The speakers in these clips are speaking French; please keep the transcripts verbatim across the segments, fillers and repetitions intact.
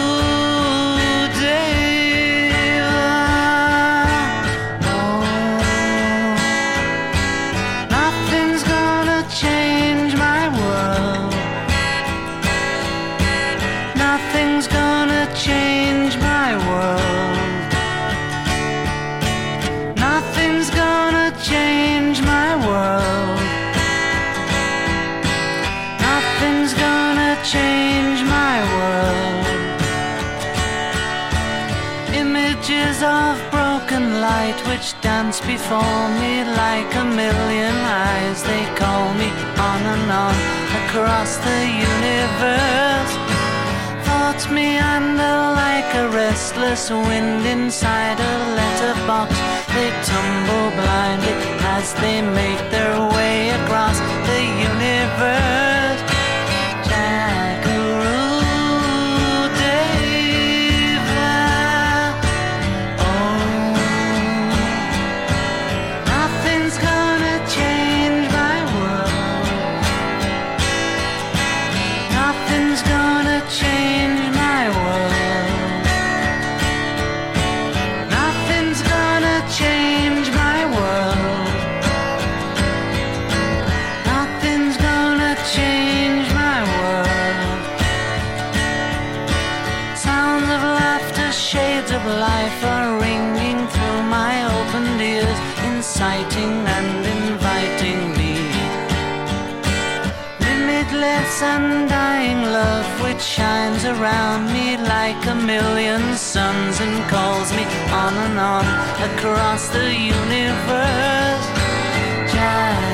Deva, oh, nothing's gonna change my world, nothing's gonna change my world, nothing's gonna change my world. Change my world. Images of broken light which dance before me like a million eyes. They call me on and on across the universe. Thoughts meander like a restless wind inside a letterbox. They tumble blindly as they make their way across the universe. And inviting me, limitless undying love which shines around me like a million suns and calls me on and on across the universe. Jack.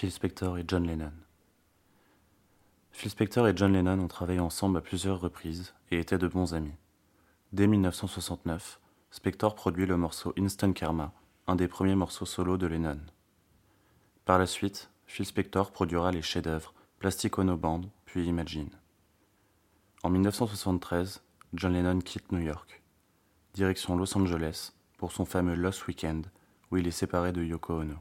Phil Spector et John Lennon. Phil Spector et John Lennon ont travaillé ensemble à plusieurs reprises et étaient de bons amis. Dès dix-neuf cent soixante-neuf, Spector produit le morceau Instant Karma, un des premiers morceaux solo de Lennon. Par la suite, Phil Spector produira les chefs-d'œuvre Plastic Ono Band puis Imagine. En mille neuf cent soixante-treize, John Lennon quitte New York, direction Los Angeles pour son fameux Lost Weekend où il est séparé de Yoko Ono.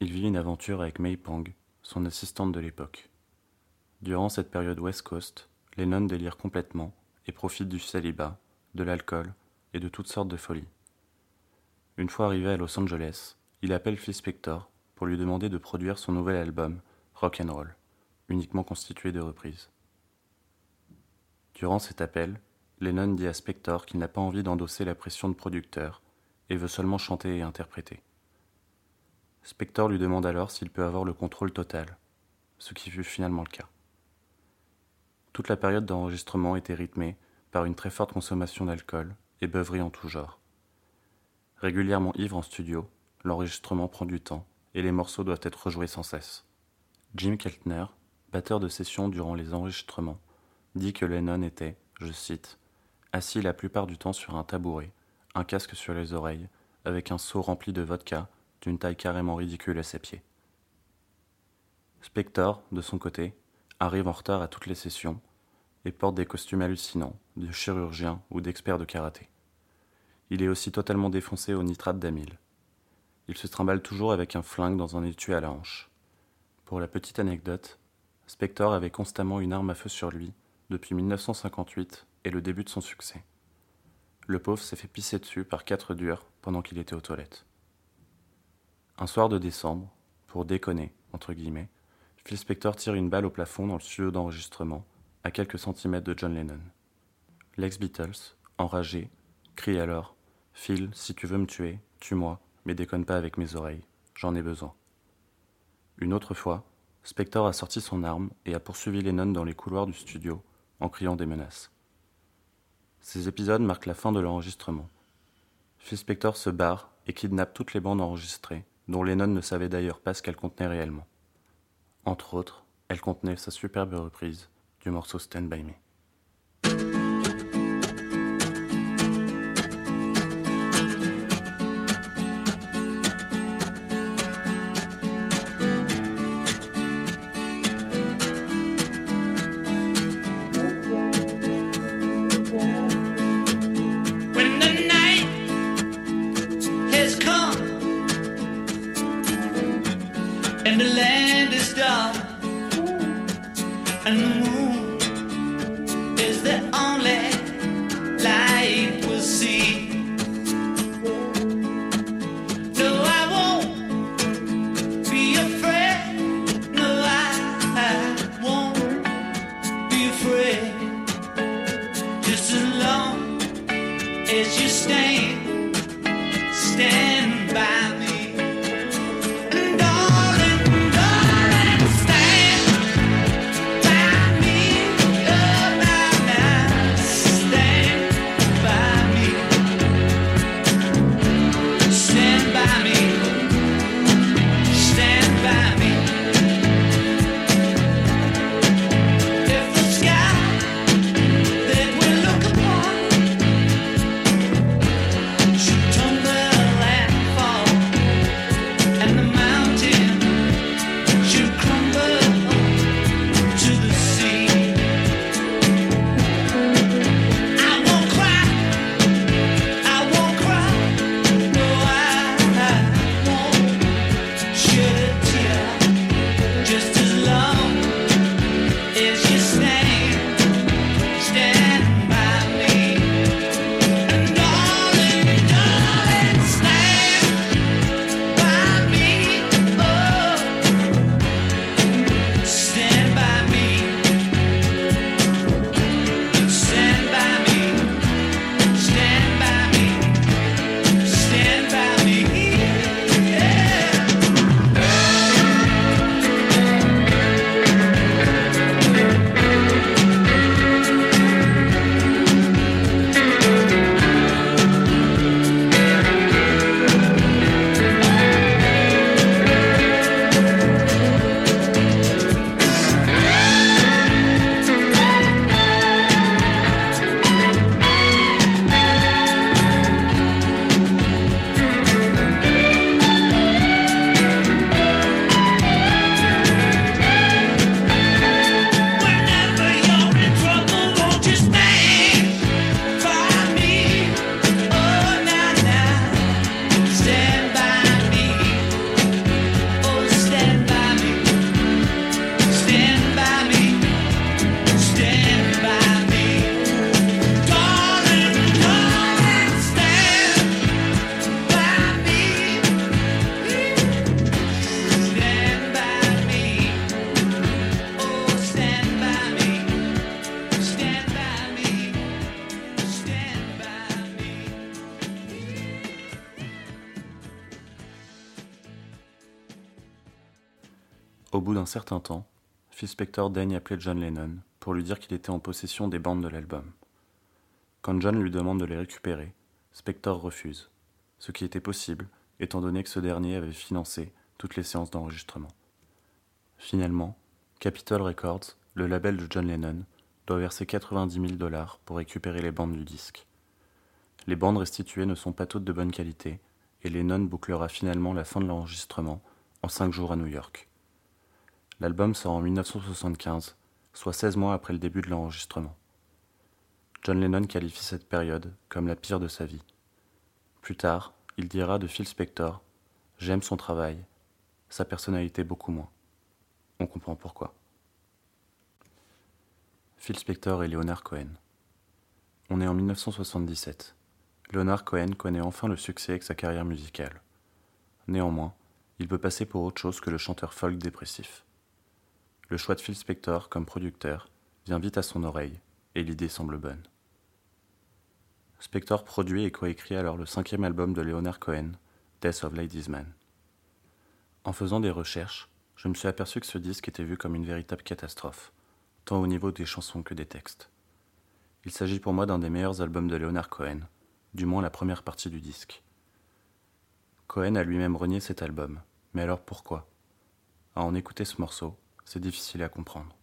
Il vit une aventure avec May Pang, son assistante de l'époque. Durant cette période West Coast, Lennon délire complètement et profite du célibat, de l'alcool et de toutes sortes de folies. Une fois arrivé à Los Angeles, il appelle Phil Spector pour lui demander de produire son nouvel album Rock'n'Roll, uniquement constitué de reprises. Durant cet appel, Lennon dit à Spector qu'il n'a pas envie d'endosser la pression de producteur et veut seulement chanter et interpréter. Spector lui demande alors s'il peut avoir le contrôle total, ce qui fut finalement le cas. Toute la période d'enregistrement était rythmée par une très forte consommation d'alcool et beuveries en tout genre. Régulièrement ivre en studio, l'enregistrement prend du temps et les morceaux doivent être rejoués sans cesse. Jim Keltner, batteur de session durant les enregistrements, dit que Lennon était, je cite, « assis la plupart du temps sur un tabouret, un casque sur les oreilles, avec un seau rempli de vodka, d'une taille carrément ridicule à ses pieds. » Spector, de son côté, arrive en retard à toutes les sessions et porte des costumes hallucinants de chirurgien ou d'expert de karaté. Il est aussi totalement défoncé au nitrate d'amyle. Il se trimballe toujours avec un flingue dans un étui à la hanche. Pour la petite anecdote, Spector avait constamment une arme à feu sur lui depuis mille neuf cent cinquante-huit et le début de son succès. Le pauvre s'est fait pisser dessus par quatre durs pendant qu'il était aux toilettes. Un soir de décembre, pour déconner, entre guillemets, Phil Spector tire une balle au plafond dans le studio d'enregistrement, à quelques centimètres de John Lennon. L'ex-Beatles, enragé, crie alors « Phil, si tu veux me tuer, tue-moi, mais déconne pas avec mes oreilles, j'en ai besoin. » Une autre fois, Spector a sorti son arme et a poursuivi Lennon dans les couloirs du studio en criant des menaces. Ces épisodes marquent la fin de l'enregistrement. Phil Spector se barre et kidnappe toutes les bandes enregistrées, dont Lennon ne savait d'ailleurs pas ce qu'elles contenaient réellement. Entre autres, elle contenait sa superbe reprise du morceau Stand By Me. Tumble and fall. Au bout d'un certain temps, Phil Spector daigne appeler John Lennon pour lui dire qu'il était en possession des bandes de l'album. Quand John lui demande de les récupérer, Spector refuse, ce qui était possible étant donné que ce dernier avait financé toutes les séances d'enregistrement. Finalement, Capitol Records, le label de John Lennon, doit verser quatre-vingt-dix mille dollars pour récupérer les bandes du disque. Les bandes restituées ne sont pas toutes de bonne qualité et Lennon bouclera finalement la fin de l'enregistrement en cinq jours à New York. L'album sort en mille neuf cent soixante-quinze, soit seize mois après le début de l'enregistrement. John Lennon qualifie cette période comme la pire de sa vie. Plus tard, il dira de Phil Spector « J'aime son travail, sa personnalité beaucoup moins. » On comprend pourquoi. Phil Spector et Leonard Cohen. On est en mille neuf cent soixante-dix-sept. Leonard Cohen connaît enfin le succès avec sa carrière musicale. Néanmoins, il peut passer pour autre chose que le chanteur folk dépressif. Le choix de Phil Spector comme producteur vient vite à son oreille, et l'idée semble bonne. Spector produit et coécrit alors le cinquième album de Leonard Cohen, Death of Ladies Man. En faisant des recherches, je me suis aperçu que ce disque était vu comme une véritable catastrophe, tant au niveau des chansons que des textes. Il s'agit pour moi d'un des meilleurs albums de Leonard Cohen, du moins la première partie du disque. Cohen a lui-même renié cet album, mais alors pourquoi ? À en écouter ce morceau, c'est difficile à comprendre.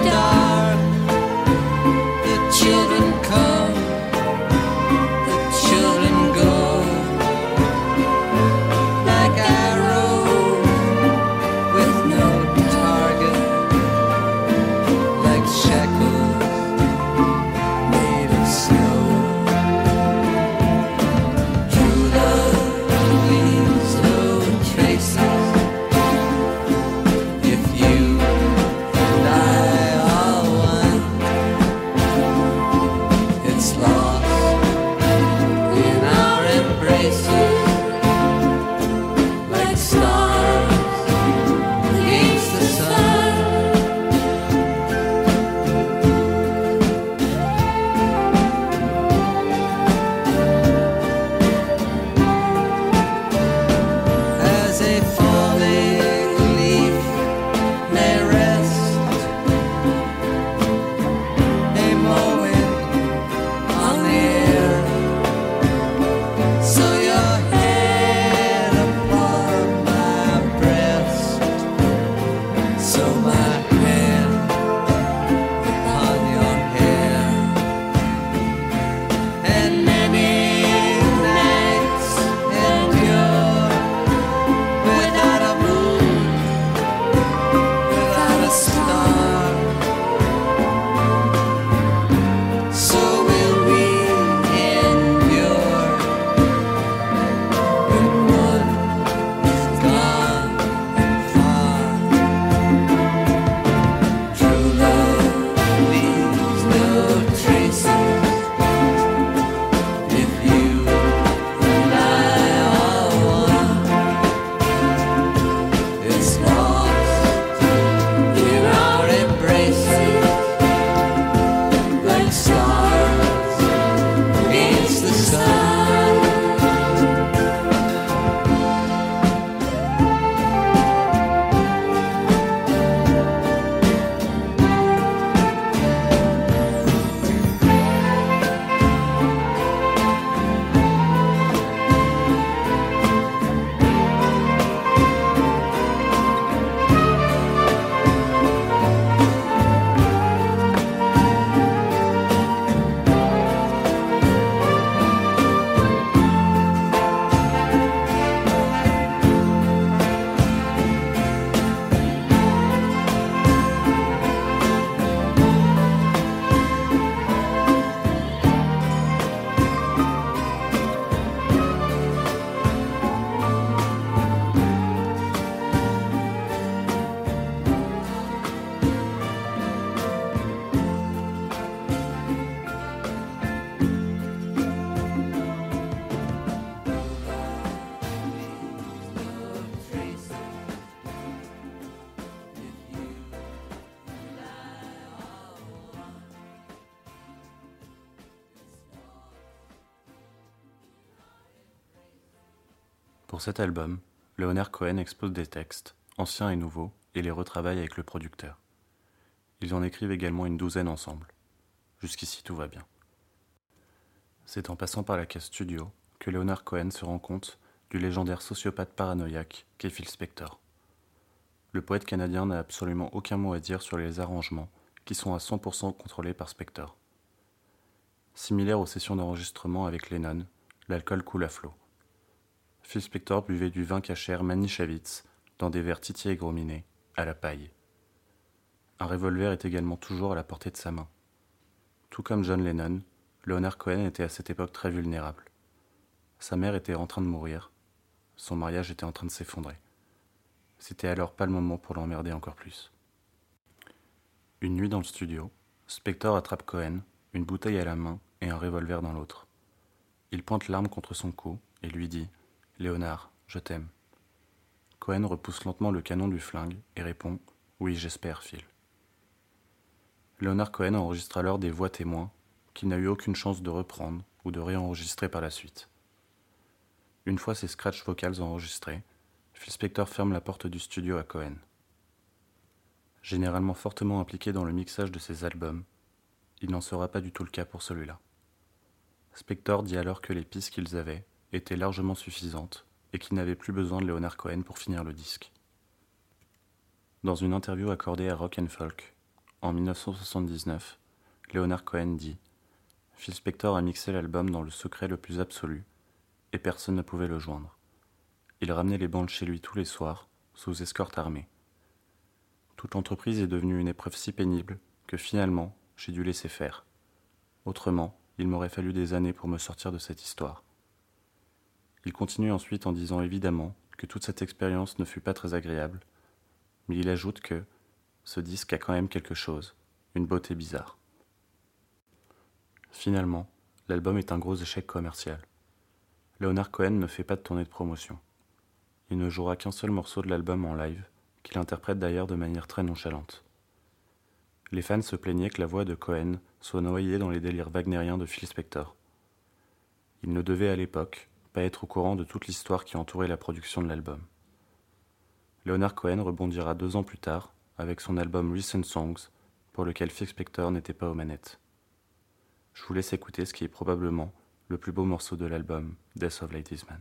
I'll Pour cet album, Leonard Cohen expose des textes, anciens et nouveaux, et les retravaille avec le producteur. Ils en écrivent également une douzaine ensemble. Jusqu'ici, tout va bien. C'est en passant par la case studio que Leonard Cohen se rend compte du légendaire sociopathe paranoïaque qu'est Phil Spector. Le poète canadien n'a absolument aucun mot à dire sur les arrangements qui sont à cent pour cent contrôlés par Spector. Similaire aux sessions d'enregistrement avec Lennon, l'alcool coule à flot. Phil Spector buvait du vin cachère Manischewitz dans des verres titillés et grominés, à la paille. Un revolver est également toujours à la portée de sa main. Tout comme John Lennon, Leonard Cohen était à cette époque très vulnérable. Sa mère était en train de mourir, son mariage était en train de s'effondrer. C'était alors pas le moment pour l'emmerder encore plus. Une nuit dans le studio, Spector attrape Cohen, une bouteille à la main et un revolver dans l'autre. Il pointe l'arme contre son cou et lui dit « Léonard, je t'aime ». Cohen repousse lentement le canon du flingue et répond « Oui, j'espère, Phil ». Leonard Cohen enregistre alors des voix témoins qu'il n'a eu aucune chance de reprendre ou de réenregistrer par la suite. Une fois ces scratchs vocales enregistrés, Phil Spector ferme la porte du studio à Cohen. Généralement fortement impliqué dans le mixage de ses albums, il n'en sera pas du tout le cas pour celui-là. Spector dit alors que les pistes qu'ils avaient étaient largement suffisantes et qu'ils n'avaient plus besoin de Leonard Cohen pour finir le disque. Dans une interview accordée à Rock and Folk, en dix-neuf cent soixante-dix-neuf, Leonard Cohen dit « Phil Spector a mixé l'album dans le secret le plus absolu et personne ne pouvait le joindre. Il ramenait les bandes chez lui tous les soirs, sous escorte armée. Toute l'entreprise est devenue une épreuve si pénible que finalement, j'ai dû laisser faire. Autrement, il m'aurait fallu des années pour me sortir de cette histoire. » Il continue ensuite en disant évidemment que toute cette expérience ne fut pas très agréable, mais il ajoute que « ce disque a quand même quelque chose, une beauté bizarre ». Finalement, l'album est un gros échec commercial. Leonard Cohen ne fait pas de tournée de promotion. Il ne jouera qu'un seul morceau de l'album en live, qu'il interprète d'ailleurs de manière très nonchalante. Les fans se plaignaient que la voix de Cohen soit noyée dans les délires wagnériens de Phil Spector. Il ne devait à l'époque pas être au courant de toute l'histoire qui entourait la production de l'album. Leonard Cohen rebondira deux ans plus tard avec son album Recent Songs, pour lequel Phil Spector n'était pas aux manettes. Je vous laisse écouter ce qui est probablement le plus beau morceau de l'album, Death of Ladies Man.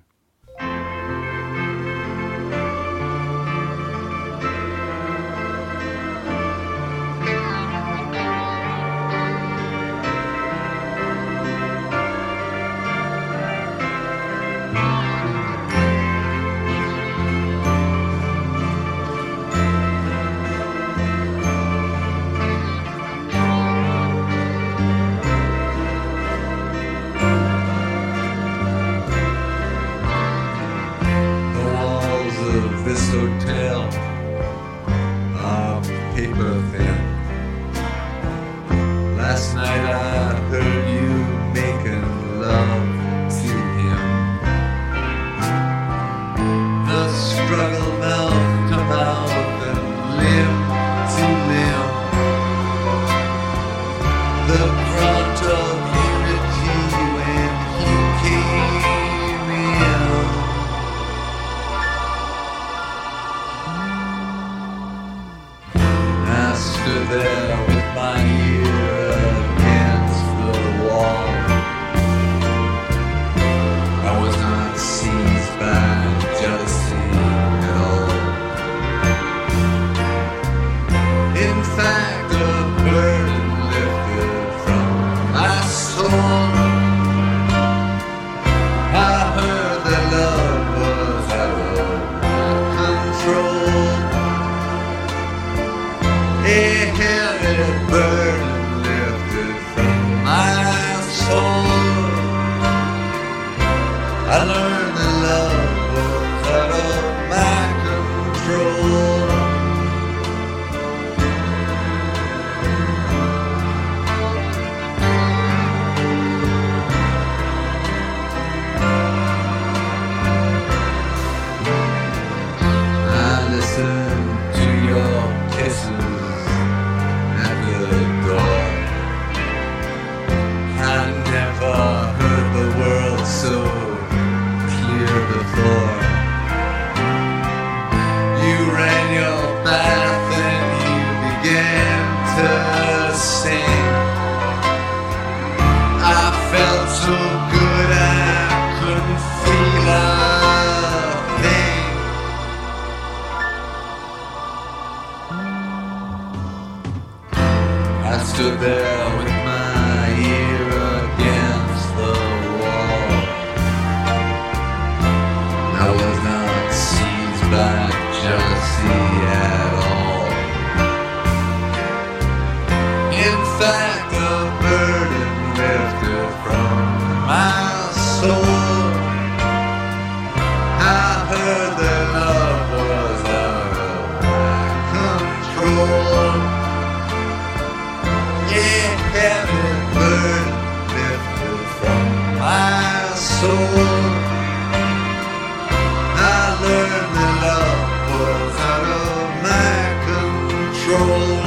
Listen to your kisses at the I stood there with my ear against the wall. I was not seized by jealousy at all. In fact, a burden lifted from my soul. I heard that love was out of my control. Yeah, heavy burden lifted from my soul. I learned that love was out of my control.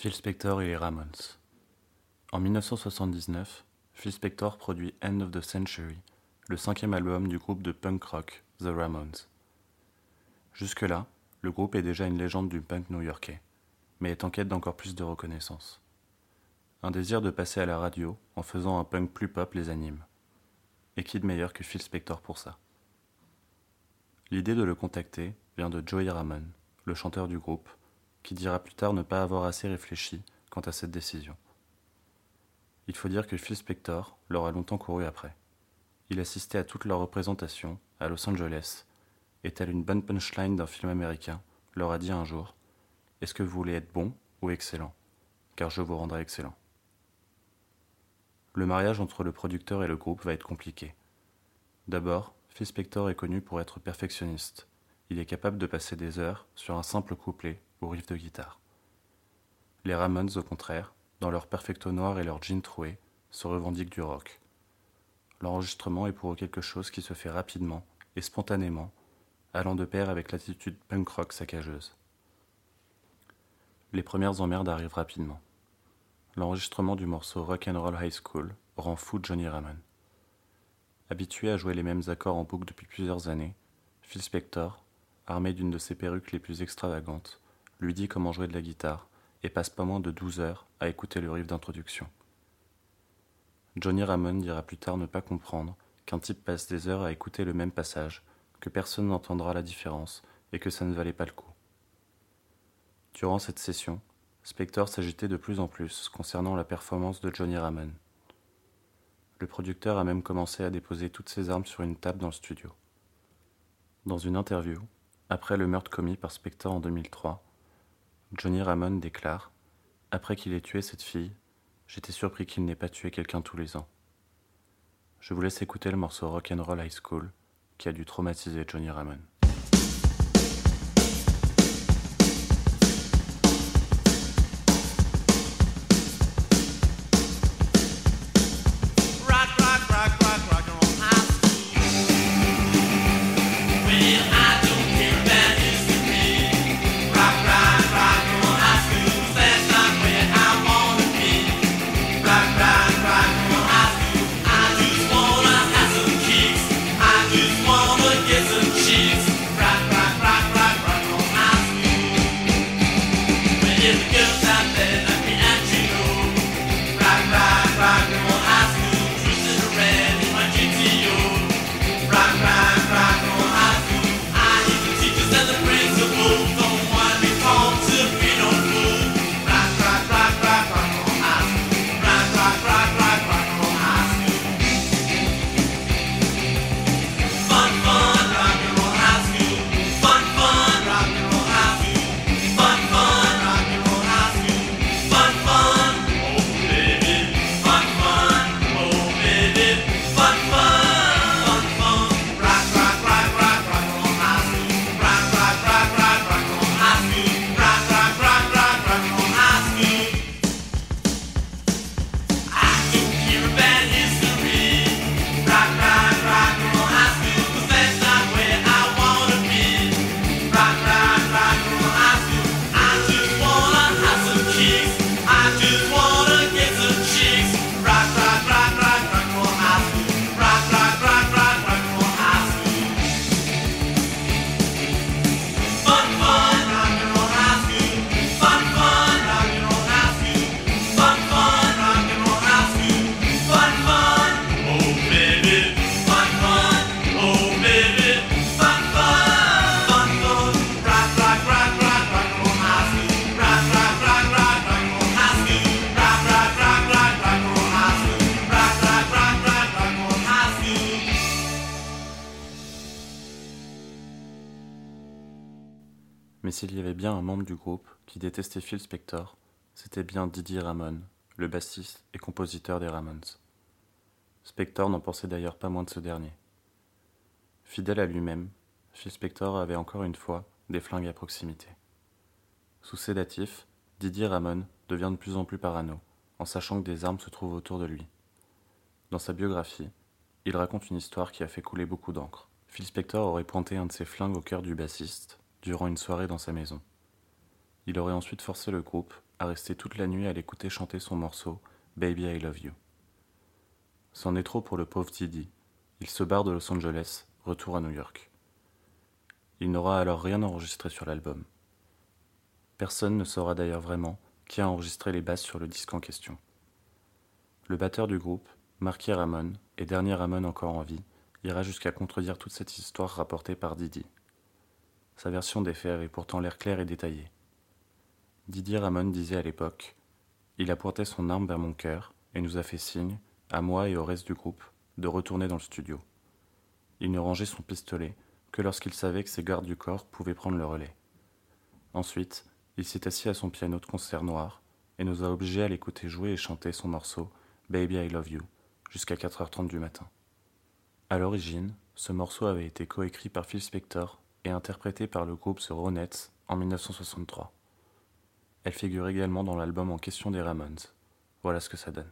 Phil Spector et les Ramones. En dix-neuf cent soixante-dix-neuf, Phil Spector produit End of the Century, le cinquième album du groupe de punk rock The Ramones. Jusque-là, le groupe est déjà une légende du punk new-yorkais, mais est en quête d'encore plus de reconnaissance. Un désir de passer à la radio en faisant un punk plus pop les anime. Et qui de meilleur que Phil Spector pour ça? L'idée de le contacter vient de Joey Ramone, le chanteur du groupe, qui dira plus tard ne pas avoir assez réfléchi quant à cette décision. Il faut dire que Phil Spector leur a longtemps couru après. Il assistait à toutes leurs représentations à Los Angeles, et telle une bonne punchline d'un film américain, leur a dit un jour « Est-ce que vous voulez être bon ou excellent ? Car je vous rendrai excellent. » Le mariage entre le producteur et le groupe va être compliqué. D'abord, Phil Spector est connu pour être perfectionniste. Il est capable de passer des heures sur un simple couplet au riff de guitare. Les Ramones, au contraire, dans leur perfecto noir et leur jean troué, se revendiquent du rock. L'enregistrement est pour eux quelque chose qui se fait rapidement et spontanément, allant de pair avec l'attitude punk rock saccageuse. Les premières emmerdes arrivent rapidement. L'enregistrement du morceau Rock and Roll High School rend fou Johnny Ramone. Habitué à jouer les mêmes accords en boucle depuis plusieurs années, Phil Spector, armé d'une de ses perruques les plus extravagantes, lui dit comment jouer de la guitare et passe pas moins de douze heures à écouter le riff d'introduction. Johnny Ramone dira plus tard ne pas comprendre qu'un type passe des heures à écouter le même passage, que personne n'entendra la différence et que ça ne valait pas le coup. Durant cette session, Spector s'agitait de plus en plus concernant la performance de Johnny Ramone. Le producteur a même commencé à déposer toutes ses armes sur une table dans le studio. Dans une interview, après le meurtre commis par Spector en deux mille trois, Johnny Ramone déclare « Après qu'il ait tué cette fille, j'étais surpris qu'il n'ait pas tué quelqu'un tous les ans. » Je vous laisse écouter le morceau Rock'n'Roll High School qui a dû traumatiser Johnny Ramone. Mais s'il y avait bien un membre du groupe qui détestait Phil Spector, c'était bien Didier Ramon, le bassiste et compositeur des Ramones. Spector n'en pensait d'ailleurs pas moins de ce dernier. Fidèle à lui-même, Phil Spector avait encore une fois des flingues à proximité. Sous sédatif, Didier Ramon devient de plus en plus parano, en sachant que des armes se trouvent autour de lui. Dans sa biographie, il raconte une histoire qui a fait couler beaucoup d'encre. Phil Spector aurait pointé un de ses flingues au cœur du bassiste, durant une soirée dans sa maison. Il aurait ensuite forcé le groupe à rester toute la nuit à l'écouter chanter son morceau « Baby I Love You ». C'en est trop pour le pauvre Dee Dee. Il se barre de Los Angeles, retour à New York. Il n'aura alors rien enregistré sur l'album. Personne ne saura d'ailleurs vraiment qui a enregistré les basses sur le disque en question. Le batteur du groupe, Marky Ramone, et dernier Ramone encore en vie, ira jusqu'à contredire toute cette histoire rapportée par Dee Dee. Sa version des faits avait pourtant l'air claire et détaillée. Didier Ramon disait à l'époque « Il a pointé son arme vers mon cœur et nous a fait signe, à moi et au reste du groupe, de retourner dans le studio. Il ne rangeait son pistolet que lorsqu'il savait que ses gardes du corps pouvaient prendre le relais. Ensuite, il s'est assis à son piano de concert noir et nous a obligés à l'écouter jouer et chanter son morceau « Baby I Love You » jusqu'à quatre heures trente du matin. » À l'origine, ce morceau avait été coécrit par Phil Spector et interprétée par le groupe The Ronettes en dix-neuf cent soixante-trois. Elle figure également dans l'album en question des Ramones. Voilà ce que ça donne.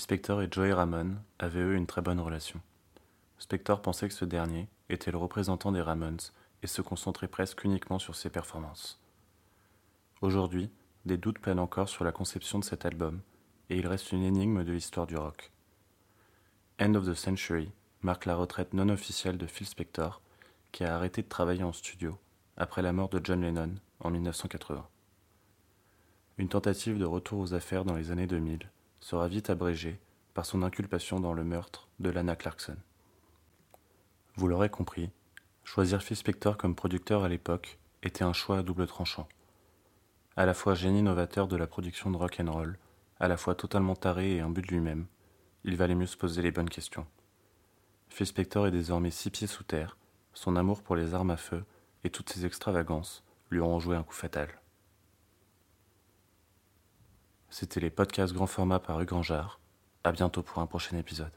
Spector et Joey Ramone avaient eux une très bonne relation. Spector pensait que ce dernier était le représentant des Ramones et se concentrait presque uniquement sur ses performances. Aujourd'hui, des doutes planent encore sur la conception de cet album et il reste une énigme de l'histoire du rock. End of the Century marque la retraite non officielle de Phil Spector qui a arrêté de travailler en studio après la mort de John Lennon en dix-neuf cent quatre-vingts. Une tentative de retour aux affaires dans les années deux mille sera vite abrégée par son inculpation dans le meurtre de Lana Clarkson. Vous l'aurez compris, choisir Phil Spector comme producteur à l'époque était un choix à double tranchant. À la fois génie novateur de la production de rock and roll, à la fois totalement taré et imbu de lui-même, il valait mieux se poser les bonnes questions. Phil Spector est désormais six pieds sous terre, son amour pour les armes à feu et toutes ses extravagances lui auront joué un coup fatal. C'était les podcasts grand format par Hugh Grandjard. À bientôt pour un prochain épisode.